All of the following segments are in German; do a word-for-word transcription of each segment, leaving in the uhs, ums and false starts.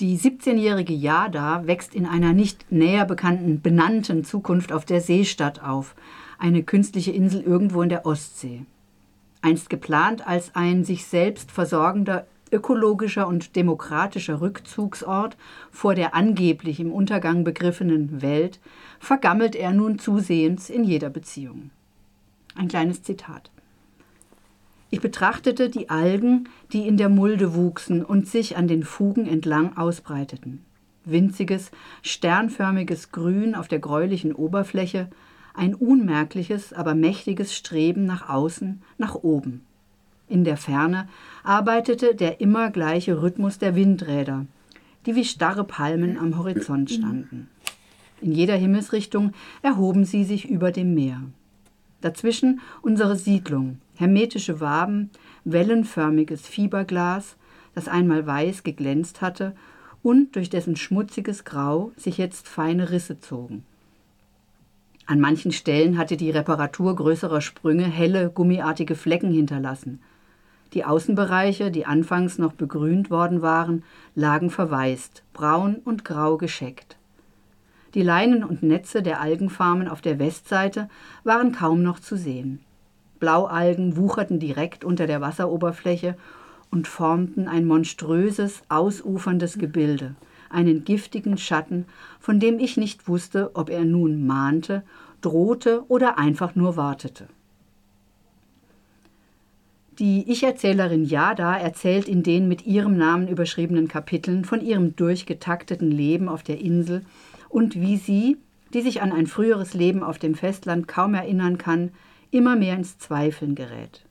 Die siebzehnjährige Yada wächst in einer nicht näher bekannten, benannten Zukunft auf der Seestadt auf, eine künstliche Insel irgendwo in der Ostsee. Einst geplant als ein sich selbst versorgender, ökologischer und demokratischer Rückzugsort vor der angeblich im Untergang begriffenen Welt, vergammelt er nun zusehends in jeder Beziehung. Ein kleines Zitat. Ich betrachtete die Algen, die in der Mulde wuchsen und sich an den Fugen entlang ausbreiteten. Winziges, sternförmiges Grün auf der gräulichen Oberfläche, ein unmerkliches, aber mächtiges Streben nach außen, nach oben. In der Ferne arbeitete der immer gleiche Rhythmus der Windräder, die wie starre Palmen am Horizont standen. In jeder Himmelsrichtung erhoben sie sich über dem Meer. Dazwischen unsere Siedlung, hermetische Waben, wellenförmiges Fiberglas, das einmal weiß geglänzt hatte und durch dessen schmutziges Grau sich jetzt feine Risse zogen. An manchen Stellen hatte die Reparatur größerer Sprünge helle, gummiartige Flecken hinterlassen. Die Außenbereiche, die anfangs noch begrünt worden waren, lagen verwaist, braun und grau gescheckt. Die Leinen und Netze der Algenfarmen auf der Westseite waren kaum noch zu sehen. Blaualgen wucherten direkt unter der Wasseroberfläche und formten ein monströses, ausuferndes Gebilde, einen giftigen Schatten, von dem ich nicht wusste, ob er nun mahnte, drohte oder einfach nur wartete. Die Ich-Erzählerin Yada erzählt in den mit ihrem Namen überschriebenen Kapiteln von ihrem durchgetakteten Leben auf der Insel und wie sie, die sich an ein früheres Leben auf dem Festland kaum erinnern kann, immer mehr ins Zweifeln gerät.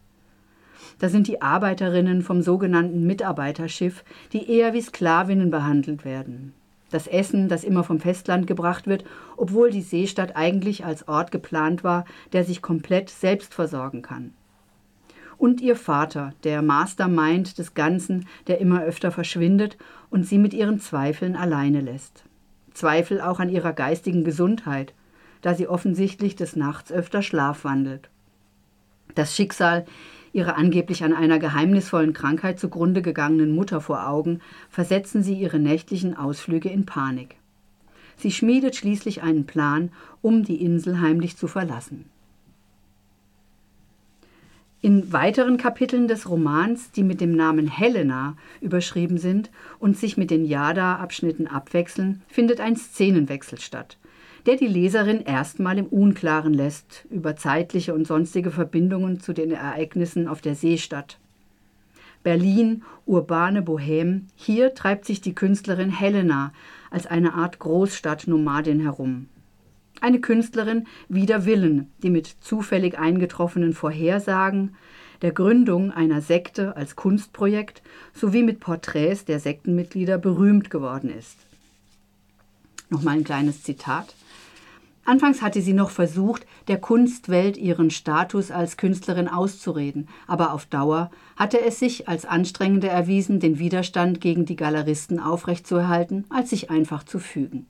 Da sind die Arbeiterinnen vom sogenannten Mitarbeiterschiff, die eher wie Sklavinnen behandelt werden. Das Essen, das immer vom Festland gebracht wird, obwohl die Seestadt eigentlich als Ort geplant war, der sich komplett selbst versorgen kann. Und ihr Vater, der Mastermind des Ganzen, der immer öfter verschwindet und sie mit ihren Zweifeln alleine lässt. Zweifel auch an ihrer geistigen Gesundheit, da sie offensichtlich des Nachts öfter schlafwandelt. Das Schicksal ihrer angeblich an einer geheimnisvollen Krankheit zugrunde gegangenen Mutter vor Augen, versetzen sie ihre nächtlichen Ausflüge in Panik. Sie schmiedet schließlich einen Plan, um die Insel heimlich zu verlassen. In weiteren Kapiteln des Romans, die mit dem Namen Helena überschrieben sind und sich mit den Yada-Abschnitten abwechseln, findet ein Szenenwechsel statt, der die Leserin erstmal im Unklaren lässt über zeitliche und sonstige Verbindungen zu den Ereignissen auf der Seestadt. Berlin, urbane Bohème, hier treibt sich die Künstlerin Helena als eine Art Großstadtnomadin herum. Eine Künstlerin wider Willen, die mit zufällig eingetroffenen Vorhersagen, der Gründung einer Sekte als Kunstprojekt sowie mit Porträts der Sektenmitglieder berühmt geworden ist. Nochmal ein kleines Zitat. Anfangs hatte sie noch versucht, der Kunstwelt ihren Status als Künstlerin auszureden, aber auf Dauer hatte es sich als anstrengender erwiesen, den Widerstand gegen die Galeristen aufrechtzuerhalten, als sich einfach zu fügen.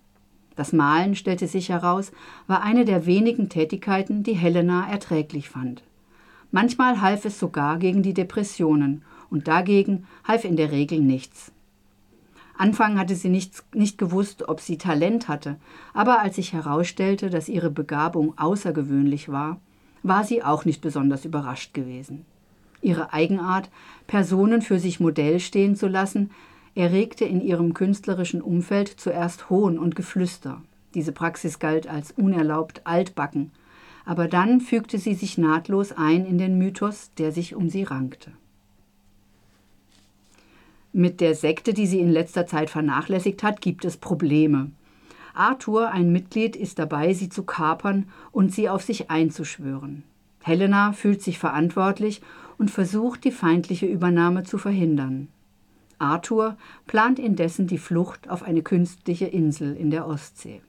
Das Malen, stellte sich heraus, war eine der wenigen Tätigkeiten, die Helena erträglich fand. Manchmal half es sogar gegen die Depressionen und dagegen half in der Regel nichts. Anfang hatte sie nicht, nicht gewusst, ob sie Talent hatte, aber als sich herausstellte, dass ihre Begabung außergewöhnlich war, war sie auch nicht besonders überrascht gewesen. Ihre Eigenart, Personen für sich Modell stehen zu lassen, erregte in ihrem künstlerischen Umfeld zuerst Hohn und Geflüster. Diese Praxis galt als unerlaubt altbacken, aber dann fügte sie sich nahtlos ein in den Mythos, der sich um sie rankte. Mit der Sekte, die sie in letzter Zeit vernachlässigt hat, gibt es Probleme. Arthur, ein Mitglied, ist dabei, sie zu kapern und sie auf sich einzuschwören. Helena fühlt sich verantwortlich und versucht, die feindliche Übernahme zu verhindern. Arthur plant indessen die Flucht auf eine künstliche Insel in der Ostsee.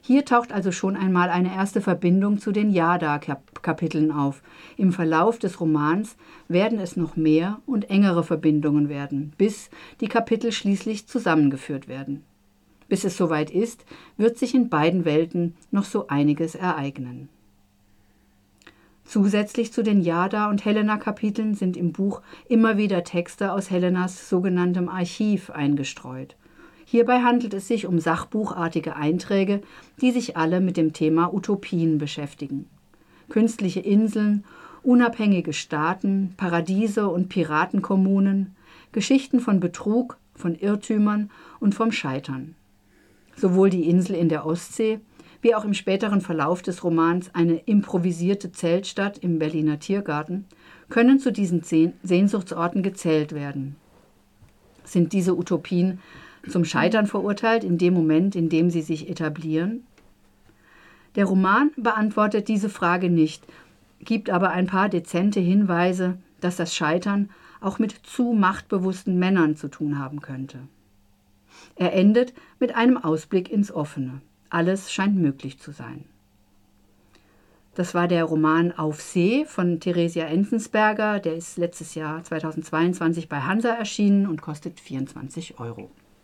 Hier taucht also schon einmal eine erste Verbindung zu den Yada-Kapiteln auf. Im Verlauf des Romans werden es noch mehr und engere Verbindungen werden, bis die Kapitel schließlich zusammengeführt werden. Bis es soweit ist, wird sich in beiden Welten noch so einiges ereignen. Zusätzlich zu den Yada- und Helena-Kapiteln sind im Buch immer wieder Texte aus Helenas sogenanntem Archiv eingestreut. Hierbei handelt es sich um sachbuchartige Einträge, die sich alle mit dem Thema Utopien beschäftigen. Künstliche Inseln, unabhängige Staaten, Paradiese und Piratenkommunen, Geschichten von Betrug, von Irrtümern und vom Scheitern. Sowohl die Insel in der Ostsee wie auch im späteren Verlauf des Romans eine improvisierte Zeltstadt im Berliner Tiergarten können zu diesen Sehnsuchtsorten gezählt werden. Sind diese Utopien zum Scheitern verurteilt in dem Moment, in dem sie sich etablieren? Der Roman beantwortet diese Frage nicht, gibt aber ein paar dezente Hinweise, dass das Scheitern auch mit zu machtbewussten Männern zu tun haben könnte. Er endet mit einem Ausblick ins Offene. Alles scheint möglich zu sein. Das war der Roman Auf See von Theresa Enzensberger. Der ist letztes Jahr zweitausendzweiundzwanzig bei Hansa erschienen und kostet vierundzwanzig Euro.